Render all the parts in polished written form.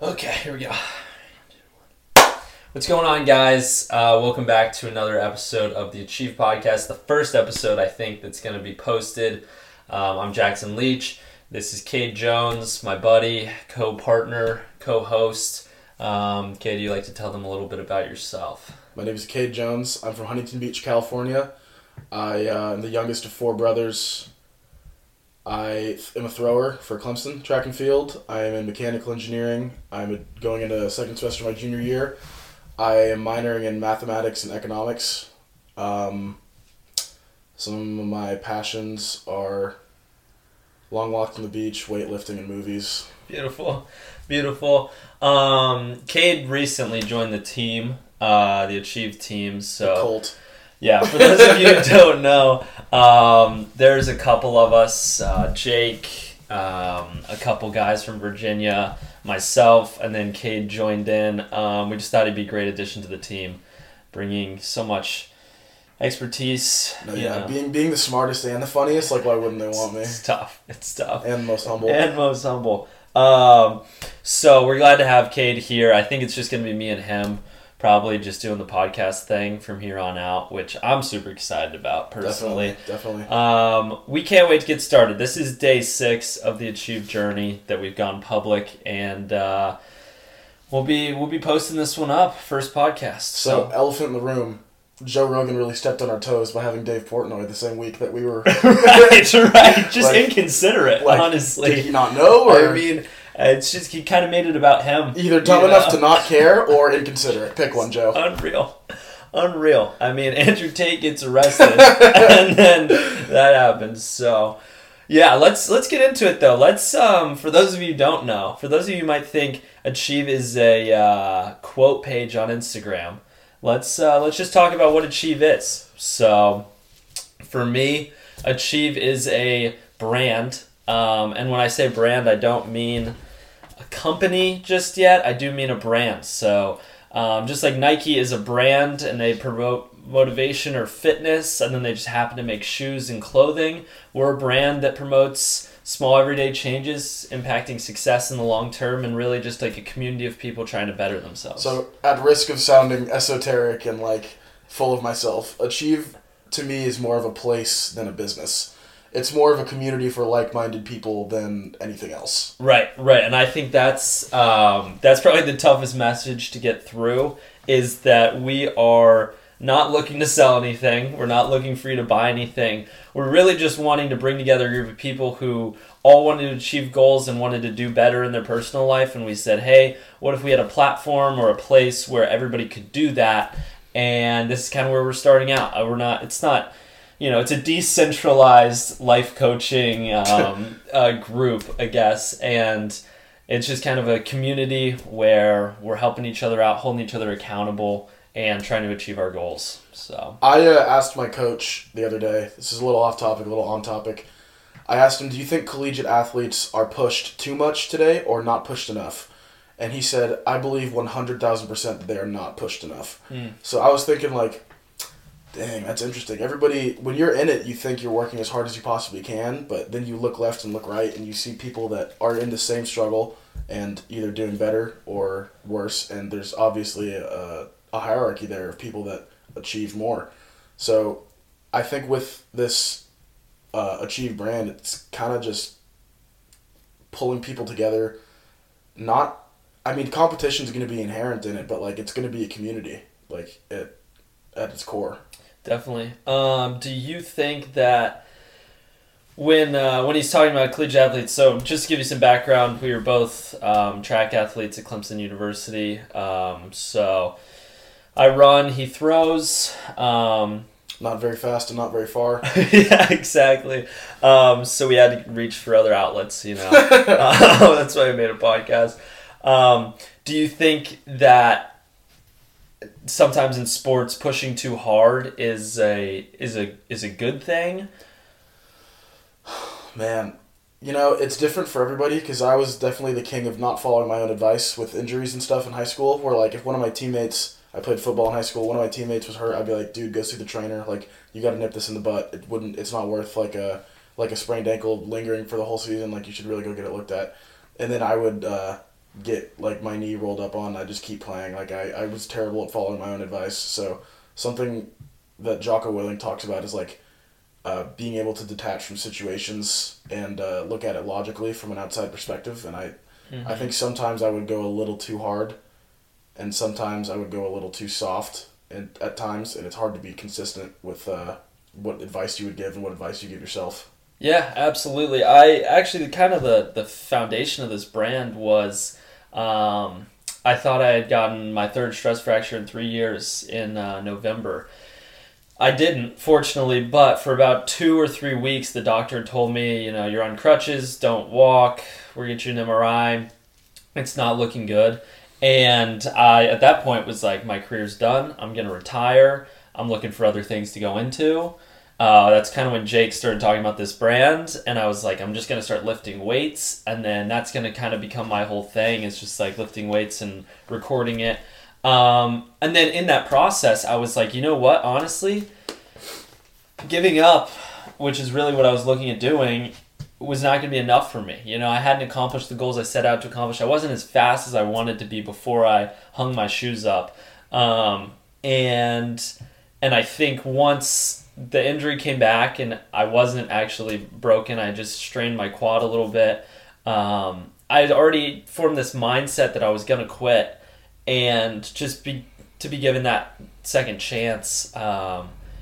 Okay, here we go. What's going on, guys? Welcome back to another episode of the Achieve podcast. The first episode, I think, that's going to be posted. I'm Jackson Leech. This is Cade Jones, my buddy, co-partner, co-host. Cade, you like to tell them a little bit about yourself? My name is Cade Jones. I'm from Huntington Beach, California. I am the youngest of four brothers. I am a thrower for Clemson track and field. I am in mechanical engineering. I'm going into the second semester of my junior year. I am minoring in mathematics and economics. Some of my passions are long walks on the beach, weightlifting, and movies. Beautiful, beautiful. Cade recently joined the team, the Achieve team. So the cult. Yeah, for those of you who don't know, there's a couple of us, Jake, a couple guys from Virginia, myself, and then Cade joined in. We just thought he'd be a great addition to the team, bringing so much expertise. Being the smartest and the funniest, like, why wouldn't they want me? It's tough. And most humble. So we're glad to have Cade here. I think it's just going to be me and him. Probably just doing the podcast thing from here on out, which I'm super excited about personally. Definitely. We can't wait to get started. This is day 6 of the Achieve journey that we've gone public, and we'll be posting this one up, first podcast. So elephant in the room, Joe Rogan really stepped on our toes by having Dave Portnoy the same week that we were. right. Just like, inconsiderate, like, honestly. Did he not know? Or... I mean... It's just, he kind of made it about him. Either dumb enough to not care or inconsiderate. Pick one, Joe. Unreal. I mean, Andrew Tate gets arrested, and then that happens. So, yeah, let's get into it, though. Let's, for those of you who don't know, for those of you who might think Achieve is a quote page on Instagram, let's just talk about what Achieve is. So, for me, Achieve is a brand. And when I say brand, I don't mean... company just yet. I do mean a brand. So just like Nike is a brand and they promote motivation or fitness, and then they just happen to make shoes and clothing, we're a brand that promotes small everyday changes impacting success in the long term, and really just like a community of people trying to better themselves. So at risk of sounding esoteric and like full of myself, Achieve to me is more of a place than a business. It's more of a community for like-minded people than anything else. Right. And I think that's probably the toughest message to get through, is that we are not looking to sell anything. We're not looking for you to buy anything. We're really just wanting to bring together a group of people who all wanted to achieve goals and wanted to do better in their personal life. And we said, hey, what if we had a platform or a place where everybody could do that? And this is kind of where we're starting out. It's a decentralized life coaching group, I guess, and it's just kind of a community where we're helping each other out, holding each other accountable, and trying to achieve our goals. So I asked my coach the other day, this is a little off topic, a little on topic, I asked him, do you think collegiate athletes are pushed too much today or not pushed enough? And he said, I believe 100,000% that they are not pushed enough. So I was thinking, like, dang, that's interesting. Everybody, when you're in it, you think you're working as hard as you possibly can, but then you look left and look right, and you see people that are in the same struggle and either doing better or worse, and there's obviously a hierarchy there of people that achieve more. So I think with this Achieve brand, it's kind of just pulling people together. Competition's going to be inherent in it, but like it's going to be a community, like it at its core. Definitely. Do you think that when he's talking about collegiate athletes, so just to give you some background, we were both track athletes at Clemson University. So I run, he throws. Not very fast and not very far. Yeah, exactly. So we had to reach for other outlets, that's why we made a podcast. Do you think that sometimes in sports, pushing too hard is a good thing? Man, it's different for everybody, because I was definitely the king of not following my own advice with injuries and stuff in high school, where like if one of my teammates, I played football in high school, one of my teammates was hurt, I'd be like, dude, go see the trainer. Like, you got to nip this in the butt. It's not worth like a sprained ankle lingering for the whole season. Like, you should really go get it looked at. And then I would get like my knee rolled up on. I just keep playing. Like I was terrible at following my own advice. So something that Jocko Willink talks about is like being able to detach from situations and look at it logically from an outside perspective. And I think sometimes I would go a little too hard, and sometimes I would go a little too soft and at times, and it's hard to be consistent with what advice you would give and what advice you give yourself. Yeah, absolutely. I actually, kind of the foundation of this brand was, I thought I had gotten my third stress fracture in 3 years in November. I didn't, fortunately, but for about 2 or 3 weeks, the doctor told me, you know, you're on crutches, don't walk, we'll get you an MRI, it's not looking good. And I, at that point, was like, my career's done, I'm going to retire, I'm looking for other things to go into. That's kind of when Jake started talking about this brand, and I was like, I'm just going to start lifting weights, and then that's going to kind of become my whole thing. It's just like lifting weights and recording it. And then in that process, I was like, you know what, honestly, giving up, which is really what I was looking at doing, was not going to be enough for me. You know, I hadn't accomplished the goals I set out to accomplish. I wasn't as fast as I wanted to be before I hung my shoes up. And I think once the injury came back and I wasn't actually broken, I just strained my quad a little bit. I had already formed this mindset that I was going to quit, and just to be given that second chance,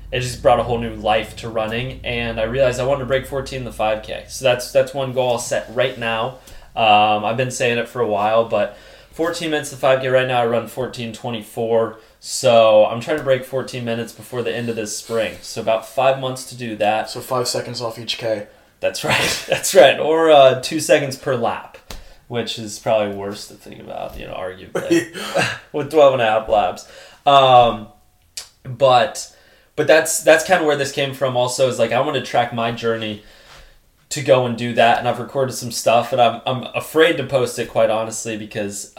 it just brought a whole new life to running. And I realized I wanted to break 14 in the 5K. So that's one goal I'll set right now. I've been saying it for a while, but 14 minutes to 5K right now, I run 14:24. So I'm trying to break 14 minutes before the end of this spring. So about 5 months to do that. So 5 seconds off each K. That's right. That's right. Or 2 seconds per lap, which is probably worse to think about, you know, arguably, with 12 and a half laps. But that's kind of where this came from also, is like, I want to track my journey to go and do that. And I've recorded some stuff, and I'm afraid to post it, quite honestly, because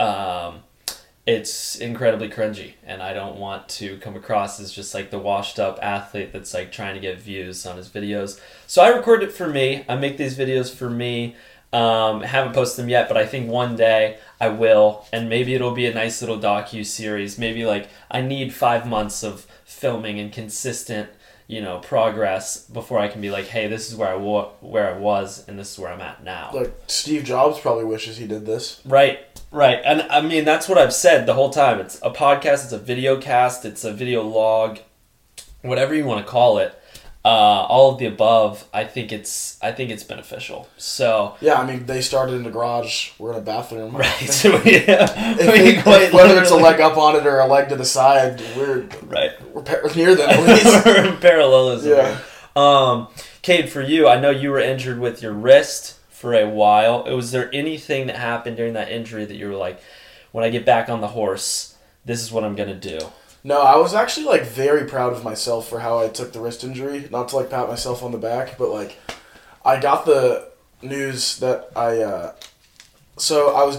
it's incredibly cringy, and I don't want to come across as just like the washed up athlete that's like trying to get views on his videos. So I record it for me. I make these videos for me. Haven't posted them yet, but I think one day I will, and maybe it'll be a nice little docu-series. Maybe like I need 5 months of filming and consistent, you know, progress before I can be like, hey, this is where I was, and this is where I'm at now. Like Steve Jobs probably wishes he did this. Right. Right, and I mean, that's what I've said the whole time. It's a podcast, it's a video cast, it's a video log, whatever you want to call it. All of the above, I think it's beneficial. So yeah, I mean, they started in the garage, we're in a bathroom. Right, so yeah. Whether it's a leg up on it or a leg to the side, we're near them at least. We're in parallelism. Yeah. Cade, for you, I know you were injured with your wrist for a while. Was there anything that happened during that injury that you were like, when I get back on the horse, this is what I'm going to do? No, I was actually like very proud of myself for how I took the wrist injury. Not to like pat myself on the back, but like I got the news that I was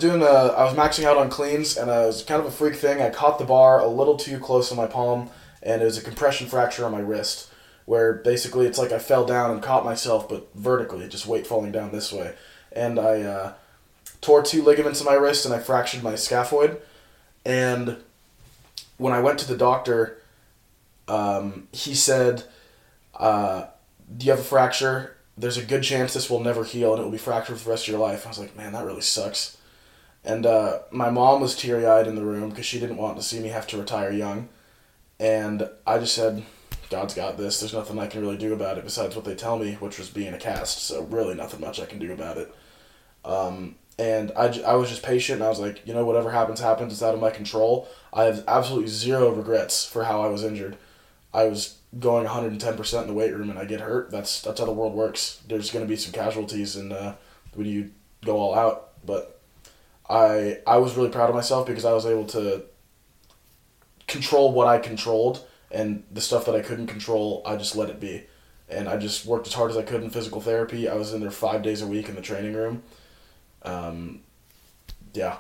maxing out on cleans, and it was kind of a freak thing. I caught the bar a little too close on my palm, and it was a compression fracture on my wrist, where basically it's like I fell down and caught myself, but vertically, just weight falling down this way. And I tore two ligaments in my wrist, and I fractured my scaphoid. And when I went to the doctor, he said, do you have a fracture? There's a good chance this will never heal, and it will be fractured for the rest of your life. I was like, man, that really sucks. And my mom was teary-eyed in the room because she didn't want to see me have to retire young. And I just said, God's got this. There's nothing I can really do about it besides what they tell me, which was being a cast. So really nothing much I can do about it. And I was just patient, and I was like, you know, whatever happens, happens. It's out of my control. I have absolutely zero regrets for how I was injured. I was going 110% in the weight room, and I get hurt. That's how the world works. There's going to be some casualties and when you go all out. But I was really proud of myself because I was able to control what I controlled. And the stuff that I couldn't control, I just let it be. And I just worked as hard as I could in physical therapy. I was in there 5 days a week in the training room. Yeah,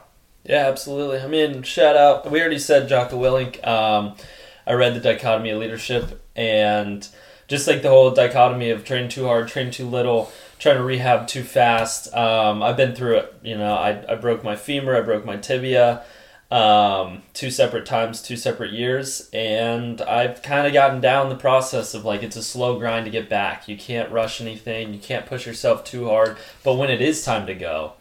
absolutely. I mean, shout out. We already said Jocko Willink. I read The Dichotomy of Leadership. And just like the whole dichotomy of train too hard, train too little, trying to rehab too fast. I've been through it. You know, I broke my femur, I broke my tibia, 2 separate times, 2 separate years. And I've kind of gotten down the process of like, it's a slow grind to get back. You can't rush anything. You can't push yourself too hard. But when it is time to go,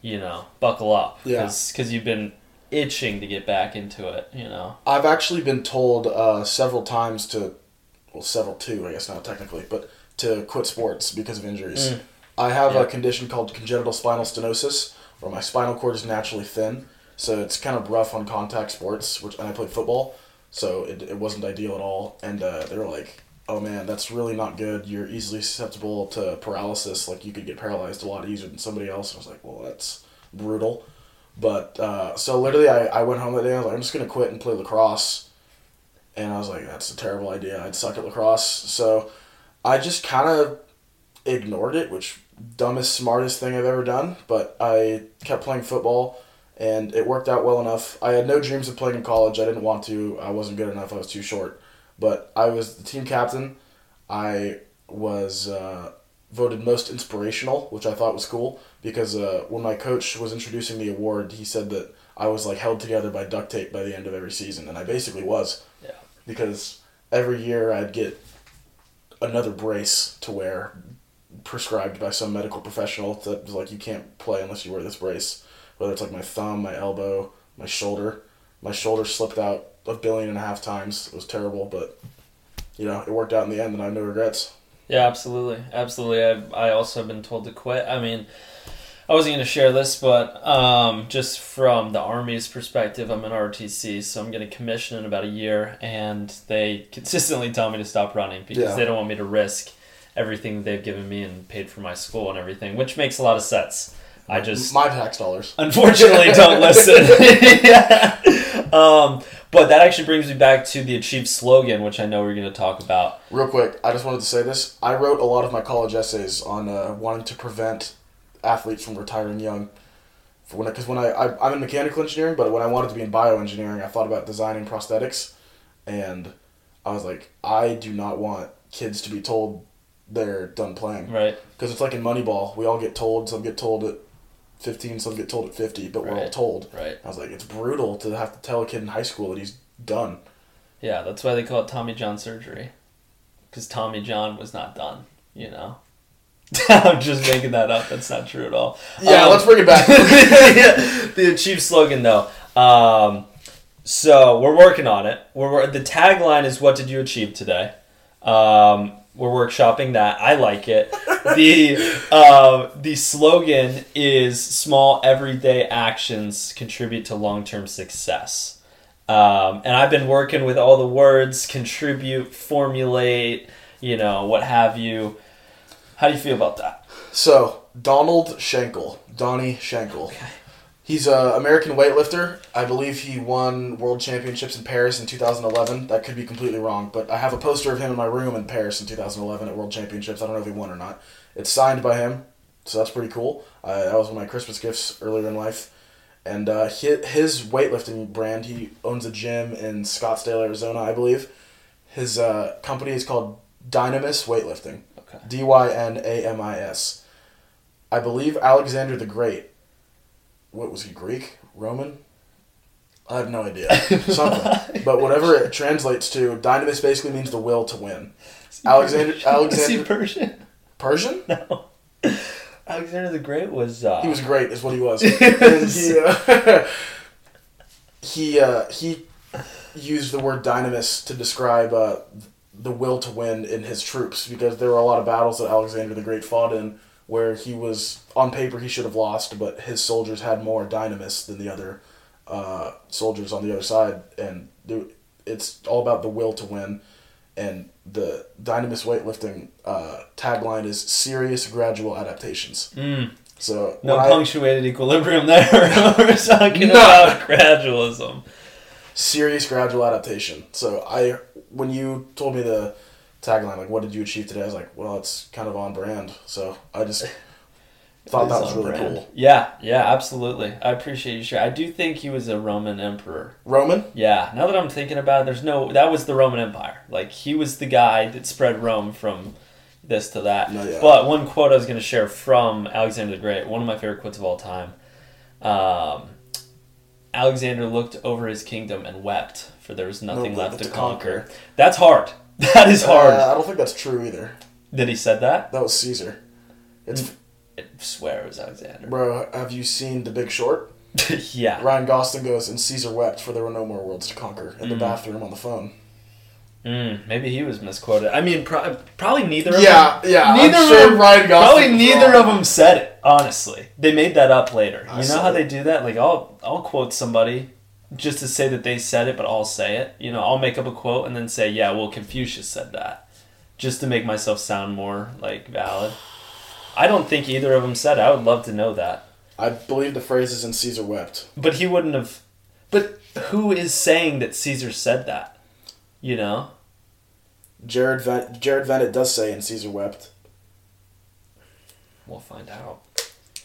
you know, buckle up. Yeah. Because you've been itching to get back into it, you know. I've actually been told several times to, well, two, I guess not technically, but to quit sports because of injuries. I have a condition called congenital spinal stenosis, where my spinal cord is naturally thin, so it's kind of rough on contact sports, which, and I played football, so it wasn't ideal at all. And they were like, oh man, that's really not good. You're easily susceptible to paralysis. Like, you could get paralyzed a lot easier than somebody else. And I was like, well, that's brutal. But, so literally I went home that day, I was like, I'm just going to quit and play lacrosse. And I was like, that's a terrible idea. I'd suck at lacrosse. So I just kind of ignored it, which dumbest, smartest thing I've ever done. But I kept playing football and it worked out well enough. I had no dreams of playing in college. I didn't want to. I wasn't good enough. I was too short. But I was the team captain. I was voted most inspirational, which I thought was cool, because when my coach was introducing the award, he said that I was like held together by duct tape by the end of every season, and I basically was. Yeah. Because every year I'd get another brace to wear, prescribed by some medical professional that was like, you can't play unless you wear this brace. Whether it's like my thumb, my elbow, my shoulder. My shoulder slipped out 1.5 billion times. It was terrible, but you know, it worked out in the end and I have no regrets. Yeah, absolutely. Absolutely. I also have been told to quit. I mean, I wasn't going to share this, but just from the Army's perspective, I'm an ROTC, so I'm going to commission in about a year, and they consistently tell me to stop running because they don't want me to risk everything they've given me and paid for my school and everything, which makes a lot of sense. I just... my tax dollars. Unfortunately, don't listen. But that actually brings me back to the Achieve slogan, which I know we're going to talk about. Real quick, I just wanted to say this. I wrote a lot of my college essays on wanting to prevent athletes from retiring young. Because I'm in mechanical engineering, but when I wanted to be in bioengineering, I thought about designing prosthetics. And I was like, I do not want kids to be told they're done playing. Right. Because it's like in Moneyball. We all get told. Some get told at 15, some get told at 50, but we're all told. Right. I was like, it's brutal to have to tell a kid in high school that he's done. Yeah, that's why they call it Tommy John surgery. Because Tommy John was not done, you know? I'm just making that up. That's not true at all. Yeah, let's bring it back. The Achieve slogan, though. So we're working on it. The tagline is, what did you achieve today? We're workshopping that. I like it. The slogan is, small everyday actions contribute to long-term success. And I've been working with all the words, contribute, formulate, you know, what have you. How do you feel about that? So, Donald Schenkel. Donny Shankle. Okay. He's an American weightlifter. I believe he won world championships in Paris in 2011. That could be completely wrong, but I have a poster of him in my room in Paris in 2011 at world championships. I don't know if he won or not. It's signed by him, so that's pretty cool. That was one of my Christmas gifts earlier in life. And his weightlifting brand, he owns a gym in Scottsdale, Arizona, I believe. His company is called Dynamis Weightlifting. Okay. Dynamis. I believe Alexander the Great, what was he, Greek? Roman? I have no idea. Something. But whatever it translates to, dynamis basically means the will to win. Is he Persian? Persian? No. Alexander the Great was... He was great, is what he was. He used the word dynamis to describe... the will to win in his troops, because there were a lot of battles that Alexander the Great fought in where he was, on paper he should have lost, but his soldiers had more dynamis than the other soldiers on the other side, and it's all about the will to win. And the Dynamis Weightlifting tagline is serious gradual adaptations. So no punctuated equilibrium there. We're talking about gradualism. Serious gradual adaptation. So when you told me the tagline, like, what did you achieve today? I was like, well, it's kind of on brand. So I just thought that was really cool. Yeah, absolutely. I appreciate you sharing. I do think he was a Roman emperor. Roman? Yeah. Now that I'm thinking about it, that was the Roman Empire. Like, he was the guy that spread Rome from this to that. No, yeah. But one quote I was going to share from Alexander the Great, one of my favorite quotes of all time. Alexander looked over his kingdom and wept, for there was nothing left to conquer. That's hard. That is hard. I don't think that's true either. Did he said that? That was Caesar. I swear it was Alexander. Bro, have you seen The Big Short? Yeah. Ryan Gosling goes, and Caesar wept, for there were no more worlds to conquer, in the bathroom on the phone. Maybe he was misquoted. I mean, probably neither of them. Yeah, yeah. Probably neither of them said it, honestly. They made that up later. You know how they do that? Like, I'll quote somebody just to say that they said it, but I'll say it. You know, I'll make up a quote and then say, yeah, well, Confucius said that. Just to make myself sound more, like, valid. I don't think either of them said it. I would love to know that. I believe the phrase is, and Caesar wept. But he wouldn't have... But who is saying that Caesar said that? You know? Jared Vennett does say, and Caesar wept. We'll find out.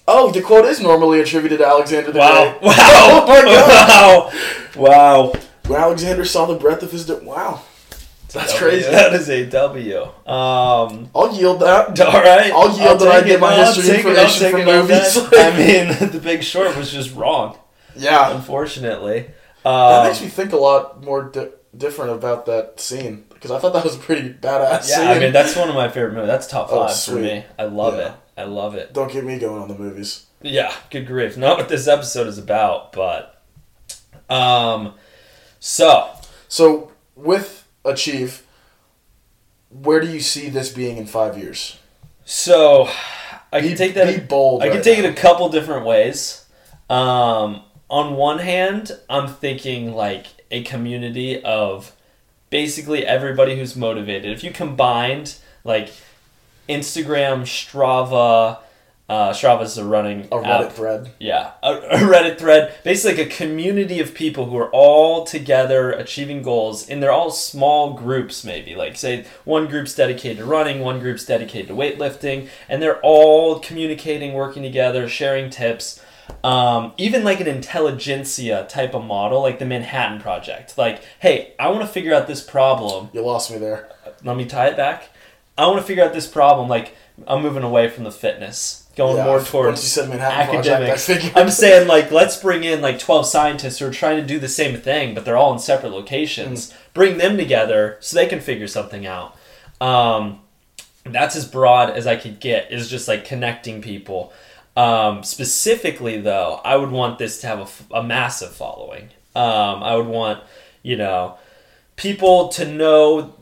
Oh, the quote is normally attributed to Alexander the Great. Wow. Wow. When Alexander saw the breadth of his... Wow. That's crazy. That is a W. I'll yield that. All right. I'll yield that I get my history information from movies. I mean, The Big Short was just wrong. Yeah. Unfortunately. That makes me think a lot more different about that scene, because I thought that was a pretty badass scene. Yeah, I mean, that's one of my favorite movies. That's top 5 for me. I love it. I love it. Don't get me going on the movies. Yeah, good grief. Not what this episode is about, but... So, with... Achieve, where do you see this being in 5 years? So, I can take it a couple different ways. On one hand, I'm thinking like a community of basically everybody who's motivated. If you combined like Instagram, Strava, Strava's a running Reddit thread. Yeah, a Reddit thread. Basically, like a community of people who are all together achieving goals, and they're all small groups maybe. Like, say, one group's dedicated to running, one group's dedicated to weightlifting, and they're all communicating, working together, sharing tips. Even like an intelligentsia type of model, like the Manhattan Project. Like, hey, I want to figure out this problem. You lost me there. Let me tie it back. I want to figure out this problem. Like, I'm moving away from the fitness. Going more towards you said academics. Project, I'm saying, like, let's bring in, like, 12 scientists who are trying to do the same thing, but they're all in separate locations. Bring them together so they can figure something out. That's as broad as I could get, is just, like, connecting people. Specifically, though, I would want this to have a massive following. I would want, you know, people to know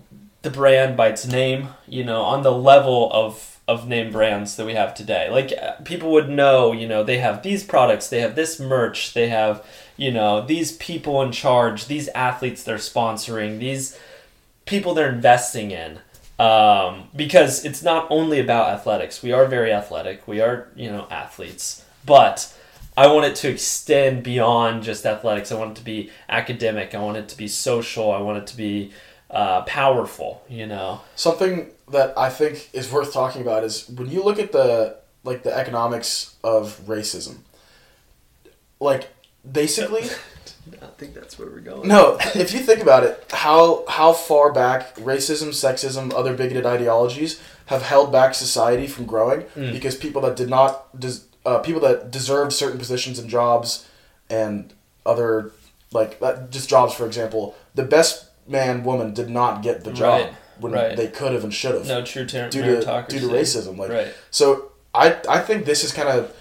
the brand by its name, you know, on the level of name brands that we have today. Like, people would know, you know, they have these products, they have this merch, they have, you know, these people in charge, these athletes they're sponsoring, these people they're investing in. Because it's not only about athletics. We are very athletic. We are, you know, athletes. But I want it to extend beyond just athletics. I want it to be academic. I want it to be social. I want it to be powerful, you know. Something that I think is worth talking about is when you look at the economics of racism. Like, basically, I don't think that's where we're going. No, if you think about it, how far back racism, sexism, other bigoted ideologies have held back society from growing because people that deserve certain positions and jobs and other just jobs, for example, the best woman did not get the job when they could have and should have. No true meritocracy due to racism. Like, right. So I think this is kind of,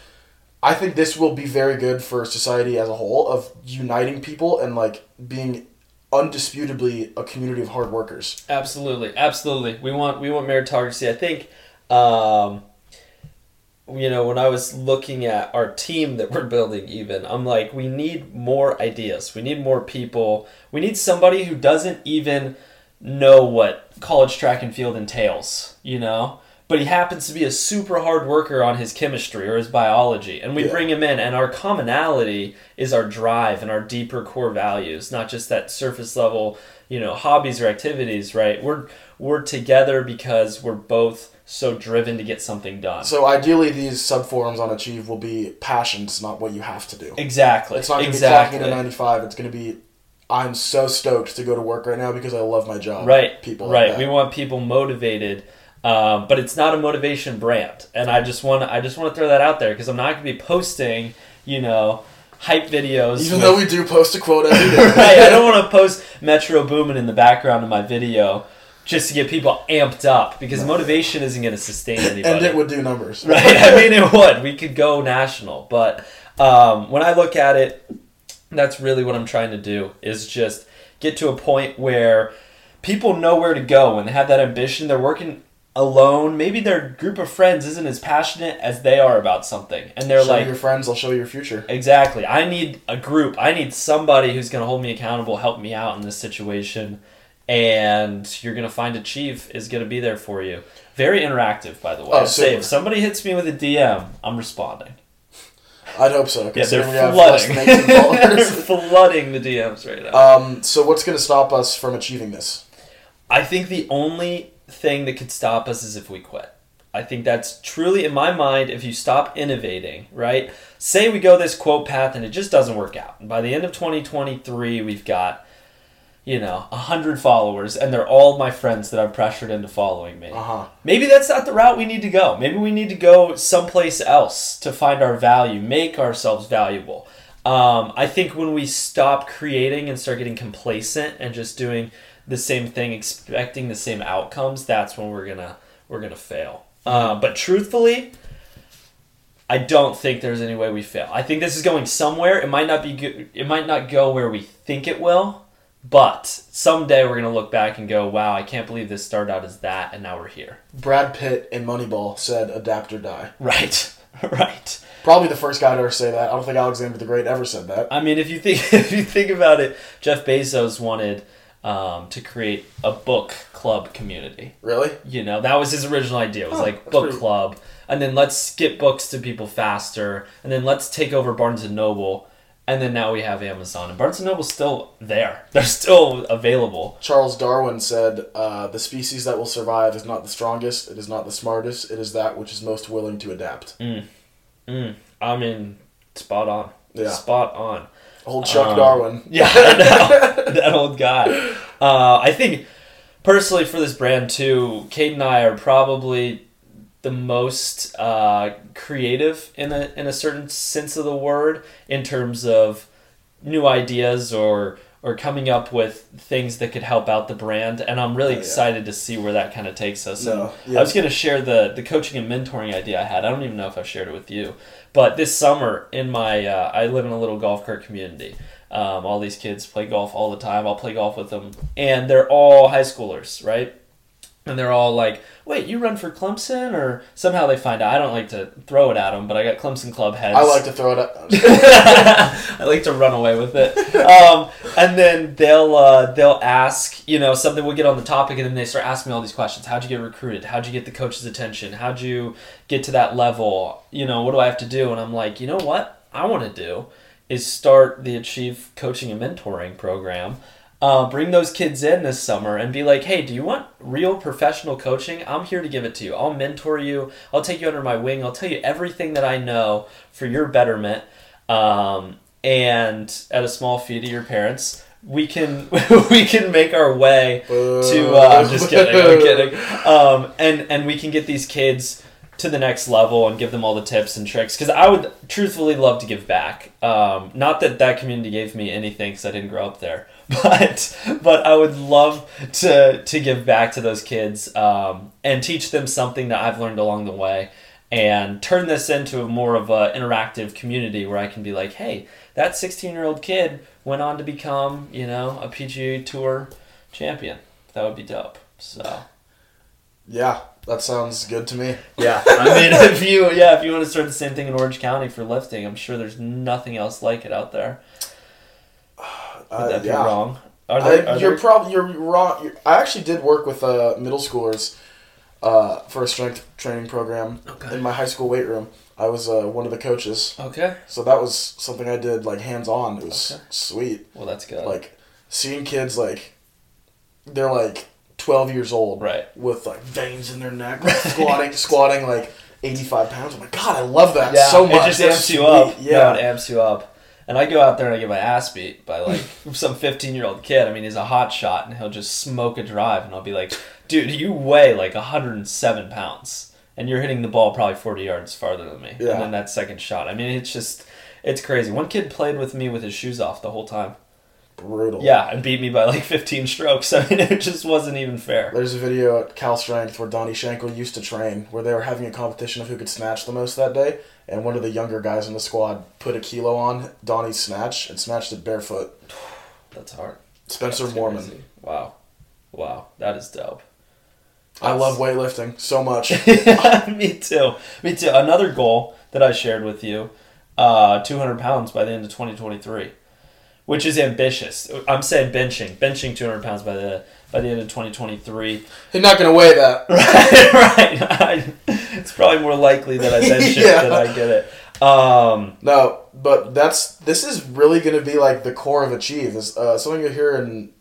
I think this will be very good for society as a whole of uniting people and like being undisputably a community of hard workers. Absolutely, absolutely. We want meritocracy. I think, you know, when I was looking at our team that we're building even, I'm like, we need more ideas. We need more people. We need somebody who doesn't even know what college track and field entails, you know? But he happens to be a super hard worker on his chemistry or his biology. And we bring him in, and our commonality is our drive and our deeper core values, not just that surface level, you know, hobbies or activities, right? We're together because we're both so driven to get something done. So ideally, these sub-forums on Achieve will be passions, not what you have to do. Exactly. It's not going to be clocking to 95. It's going to be, I'm so stoked to go to work right now because I love my job. Right. People. Right. Like, we want people motivated But it's not a motivation brand, and I just want to throw that out there because I'm not going to be posting, hype videos. Even though we do post a quote every day, right? I don't want to post Metro Boomin in the background of my video just to get people amped up because motivation isn't going to sustain anybody. And it would do numbers, right? I mean, it would. We could go national, but when I look at it, that's really what I'm trying to do is just get to a point where people know where to go and have that ambition. They're working alone, maybe their group of friends isn't as passionate as they are about something, and they're like, "Show your friends, I'll show your future." Exactly. I need a group. I need somebody who's going to hold me accountable, help me out in this situation, and you're going to find Achieve is going to be there for you. Very interactive, by the way. Oh, say if somebody hits me with a DM, I'm responding. I'd hope so. Yeah, they're flooding. They're flooding the DMs right now. So what's going to stop us from achieving this? I think the only thing that could stop us is if we quit. I think that's truly, in my mind, if you stop innovating, right? Say we go this quote path and it just doesn't work out. And by the end of 2023, we've got, 100 followers and they're all my friends that I've pressured into following me. Uh-huh. Maybe that's not the route we need to go. Maybe we need to go someplace else to find our value, make ourselves valuable. I think when we stop creating and start getting complacent and just doing the same thing, expecting the same outcomes, that's when we're gonna fail. But truthfully, I don't think there's any way we fail. I think this is going somewhere. It might not be good. It might not go where we think it will, but someday we're gonna look back and go, "Wow, I can't believe this started out as that, and now we're here." Brad Pitt in Moneyball said, "Adapt or die." Right, right. Probably the first guy to ever say that. I don't think Alexander the Great ever said that. I mean, if you think about it, Jeff Bezos wanted to create a book club community. Really? That was his original idea. It was book club. And then let's get books to people faster. And then let's take over Barnes & Noble. And then now we have Amazon. And Barnes & Noble's still there. They're still available. Charles Darwin said, the species that will survive is not the strongest. It is not the smartest. It is that which is most willing to adapt. I mean, spot on. Yeah. Spot on. Old Chuck Darwin. Yeah, that old guy. I think, personally, for this brand, too, Cade and I are probably the most creative in a certain sense of the word in terms of new ideas or coming up with things that could help out the brand. And I'm really excited to see where that kind of takes us. No, yeah. I was going to share the coaching and mentoring idea I had. I don't even know if I've shared it with you. But this summer, in my I live in a little golf cart community. All these kids play golf all the time. I'll play golf with them. And they're all high schoolers, right? And they're all like, "Wait, you run for Clemson?" Or somehow they find out. I don't like to throw it at them, but I got Clemson club heads. I like to throw it at them. I like to run away with it. And then they'll ask, something. We'll get on the topic, and then they start asking me all these questions. How'd you get recruited? How'd you get the coach's attention? How'd you get to that level? What do I have to do? And I'm like, you know what I want to do is start the Achieve coaching and mentoring program. Bring those kids in this summer and be like, "Hey, do you want real professional coaching? I'm here to give it to you. I'll mentor you. I'll take you under my wing. I'll tell you everything that I know for your betterment. And at a small fee to your parents, we can make our way to." I'm just kidding. I'm kidding. And we can get these kids to the next level and give them all the tips and tricks, because I would truthfully love to give back. Not that community gave me anything because I didn't grow up there, but I would love to give back to those kids and teach them something that I've learned along the way and turn this into more of an interactive community where I can be like, "Hey, that 16-year-old kid went on to become a PGA Tour champion." That would be dope. So yeah. That sounds good to me. Yeah. I mean, if you want to start the same thing in Orange County for lifting, I'm sure there's nothing else like it out there. Would that be wrong? You're wrong. I actually did work with middle schoolers for a strength training program in my high school weight room. I was one of the coaches. Okay. So that was something I did, hands-on. It was sweet. Well, that's good. Seeing kids, they're, 12 years old, right, with veins in their neck, squatting 85 pounds. I'm like, God, I love that so much. It just amps you up. Yeah, it amps you up. And I go out there and I get my ass beat by some 15-year-old kid. I mean, he's a hot shot and he'll just smoke a drive, and I'll be like, dude, you weigh like 107 pounds, and you're hitting the ball probably 40 yards farther than me. Yeah. And then that second shot. I mean, it's just, it's crazy. One kid played with me with his shoes off the whole time. Brutal. Yeah, and beat me by like 15 strokes. I mean, it just wasn't even fair. There's a video at Cal Strength where Donny Shankle used to train, where they were having a competition of who could snatch the most that day, and one of the younger guys in the squad put a kilo on Donny's snatch and snatched it barefoot. That's hard. Spencer Moorman. Wow. Wow. That is dope. I love weightlifting so much. Me too. Me too. Another goal that I shared with you, 200 pounds by the end of 2023. Which is ambitious. I'm saying benching 200 pounds by the end of 2023. You're not going to weigh that. Right, right. It's probably more likely that I bench it than I get it. No, but this is really going to be like the core of Achieve. Is something you hear in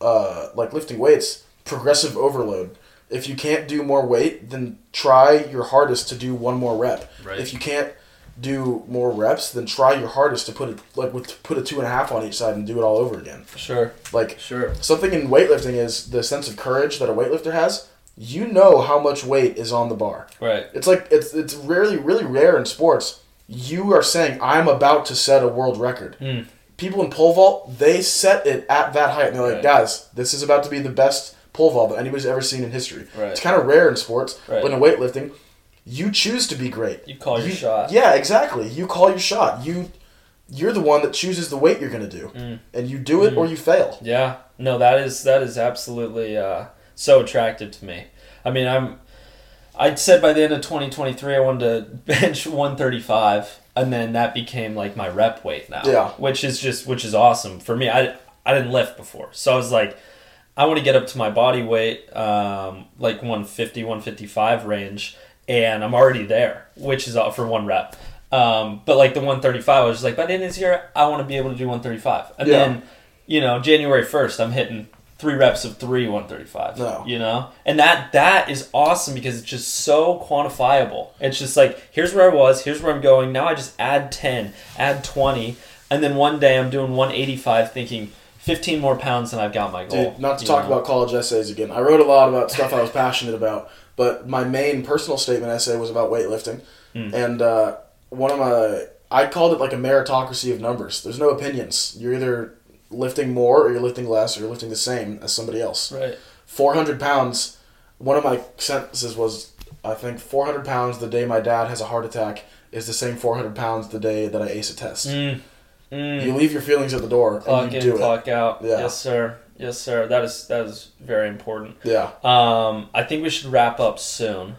like lifting weights, progressive overload. If you can't do more weight, then try your hardest to do one more rep. Right. If you can't do more reps, then try your hardest to put a 2.5 on each side and do it all over again. Sure. Something in weightlifting is the sense of courage that a weightlifter has. You know how much weight is on the bar. Right. It's like it's rarely really rare in sports. You are saying, I'm about to set a world record. Mm. People in pole vault, they set it at that height and they're like, guys, this is about to be the best pole vault that anybody's ever seen in history. Right. It's kind of rare in sports, but in weightlifting, you choose to be great. You call your shot. Yeah, exactly. You call your shot. You're the one that chooses the weight you're going to do. Mm. And you do it or you fail. Yeah. No, that is absolutely so attractive to me. I mean, I said by the end of 2023 I wanted to bench 135, and then that became like my rep weight now. Yeah. Which is awesome for me. I didn't lift before. So I was like, I want to get up to my body weight like 150, 155 range. And I'm already there, which is all for one rep. But like the 135, I was just like, by the end of this year, I want to be able to do 135. And then, January 1st, I'm hitting 3 reps of 3 135. No. You know? And that is awesome because it's just so quantifiable. It's just like, here's where I was, here's where I'm going. Now I just add 10, add 20. And then one day I'm doing 185 thinking, 15 more pounds and I've got my goal. Dude, not to talk about college essays again. I wrote a lot about stuff I was passionate about. But my main personal statement essay was about weightlifting. Mm. And I called it like a meritocracy of numbers. There's no opinions. You're either lifting more or you're lifting less or you're lifting the same as somebody else. Right. 400 pounds. One of my sentences was, I think 400 pounds the day my dad has a heart attack is the same 400 pounds the day that I ace a test. Mm. Mm. You leave your feelings at the door. Clock in, clock out. Yeah. Yes, sir. Yes, sir. That is very important. Yeah. I think we should wrap up soon.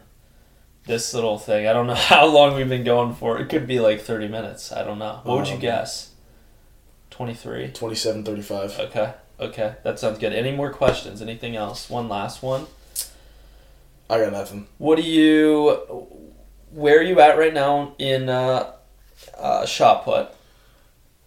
This little thing. I don't know how long we've been going for. It could be like 30 minutes. I don't know. What would you guess? 23? 27:35. Okay. Okay. That sounds good. Any more questions? Anything else? One last one? I got nothing. Where are you at right now in shot put?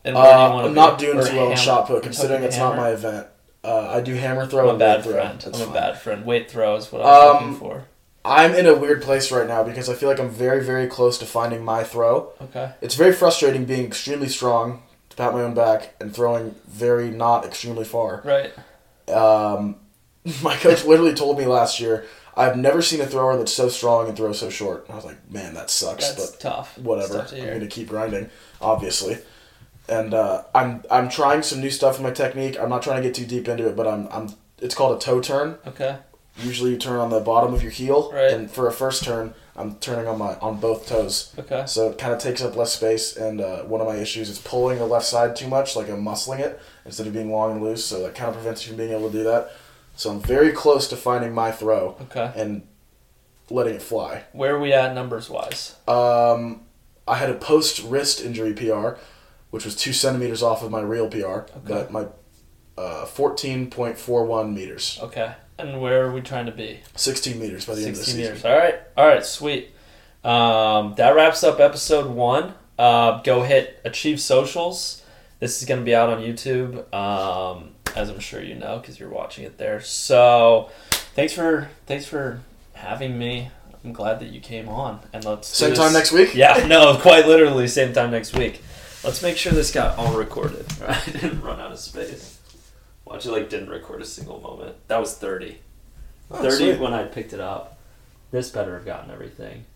And I'm not doing as well in shot put considering it's not my event. I do hammer throw and weight throw. I'm a bad friend. Weight throw is what I was looking for. I'm in a weird place right now because I feel like I'm very, very close to finding my throw. Okay. It's very frustrating being extremely strong, to pat my own back, and throwing very not extremely far. Right. My coach literally told me last year, I've never seen a thrower that's so strong and throws so short. And I was like, man, that sucks. That's tough. Whatever. It's tough. I'm going to keep grinding, obviously. And I'm trying some new stuff in my technique. I'm not trying to get too deep into it, but it's called a toe turn. Okay. Usually you turn on the bottom of your heel, right. And for a first turn, I'm turning on both toes. Okay. So it kind of takes up less space, and one of my issues is pulling the left side too much, like I'm muscling it, instead of being long and loose, so that kind of prevents you from being able to do that. So I'm very close to finding my throw. Okay. And letting it fly. Where are we at numbers-wise? I had a post-wrist injury PR, which was 2 centimeters off of my real PR, but my 14.41 meters. Okay. And where are we trying to be? 16 meters by the end of the season. 16 meters. All right, sweet. That wraps up episode 1. Go hit Achieve Socials. This is going to be out on YouTube, as I'm sure you know because you're watching it there. So thanks for having me. I'm glad that you came on. And same time next week? Yeah, no, quite literally same time next week. Let's make sure this got all recorded. I didn't run out of space. Watch it didn't record a single moment. That was 30. 30 when I picked it up. This better have gotten everything.